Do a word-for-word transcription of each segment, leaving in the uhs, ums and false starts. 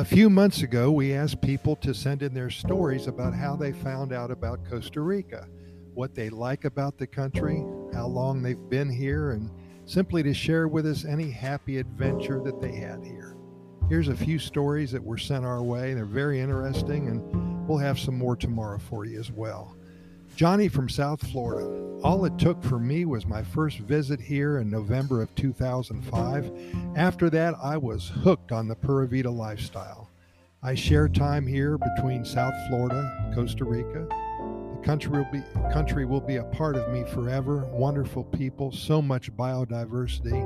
A few months ago, we asked people to send in their stories about how they found out about Costa Rica, what they like about the country, how long they've been here, and simply to share with us any happy adventure that they had here. Here's a few stories that were sent our way. They're very interesting, and we'll have some more tomorrow for you as well. Johnny from South Florida. All it took for me was my first visit here in November of two thousand five. After that, I was hooked on the Pura Vida lifestyle. I share time here between South Florida and Costa Rica. The country will be, country will be a part of me forever. Wonderful people, so much biodiversity,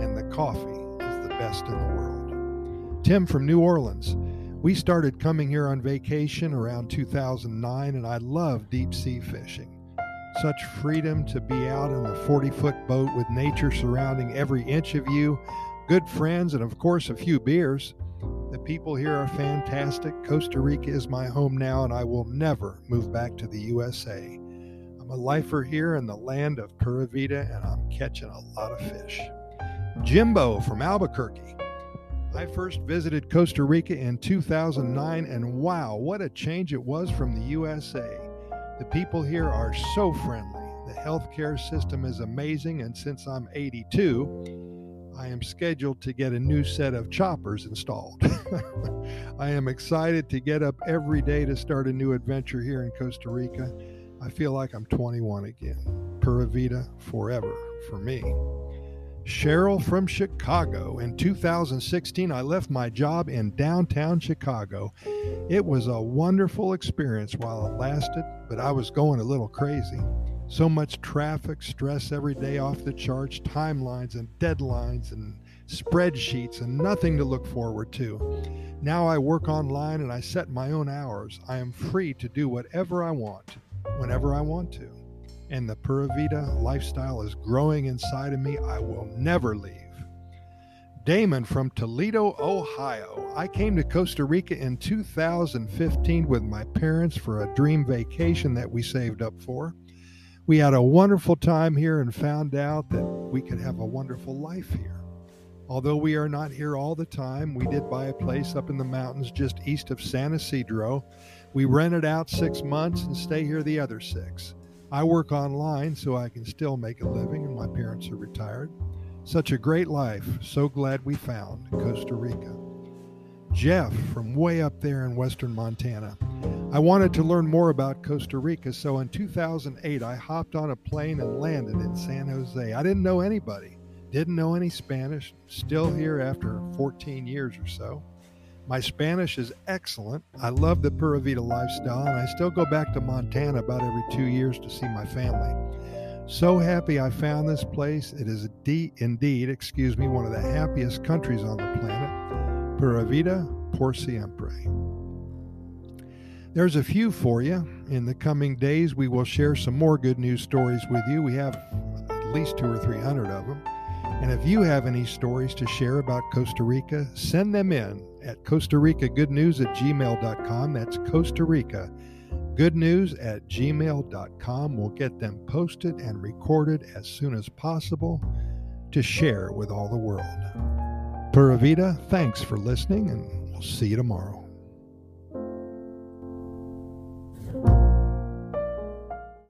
and the coffee is the best in the world. Tim from New Orleans. We started coming here on vacation around two thousand nine, and I love deep sea fishing. Such freedom to be out in a forty-foot boat with nature surrounding every inch of you, good friends, and of course a few beers. The people here are fantastic. Costa Rica is my home now, and I will never move back to the U S A. I'm a lifer here in the land of Pura Vida, and I'm catching a lot of fish. Jimbo from Albuquerque. I first visited Costa Rica in two thousand nine, and wow, what a change it was from the U S A. The people here are so friendly. The healthcare system is amazing, and since I'm eighty-two, I am scheduled to get a new set of choppers installed. I am excited to get up every day to start a new adventure here in Costa Rica. I feel like I'm twenty-one again. Pura Vida forever for me. Cheryl from Chicago. In two thousand sixteen, I left my job in downtown Chicago. It was a wonderful experience while it lasted, but I was going a little crazy. So much traffic, stress every day off the charts, timelines and deadlines and spreadsheets and nothing to look forward to. Now I work online and I set my own hours. I am free to do whatever I want, whenever I want to. And the Pura Vida lifestyle is growing inside of me. I will never leave. Damon from Toledo, Ohio. I came to Costa Rica in two thousand fifteen with my parents for a dream vacation that we saved up for. We had a wonderful time here and found out that we could have a wonderful life here. Although we are not here all the time, we did buy a place up in the mountains just east of San Isidro. We rented out six months and stay here the other six. I work online so I can still make a living, and my parents are retired. Such a great life. So glad we found Costa Rica. Jeff from way up there in western Montana. I wanted to learn more about Costa Rica, so in two thousand eight I hopped on a plane and landed in San Jose. I didn't know anybody, didn't know any Spanish, still here after fourteen years or so. My Spanish is excellent. I love the Pura Vida lifestyle, and I still go back to Montana about every two years to see my family. So happy I found this place. It is de- indeed, excuse me, one of the happiest countries on the planet. Pura Vida por siempre. There's a few for you. In the coming days, we will share some more good news stories with you. We have at least two or three hundred of them. And if you have any stories to share about Costa Rica, send them in at Costa Rica Good News at gmail dot com. That's Costa Rica Good News at gmail dot com. We'll get them posted and recorded as soon as possible to share with all the world. Pura Vida, thanks for listening, and we'll see you tomorrow.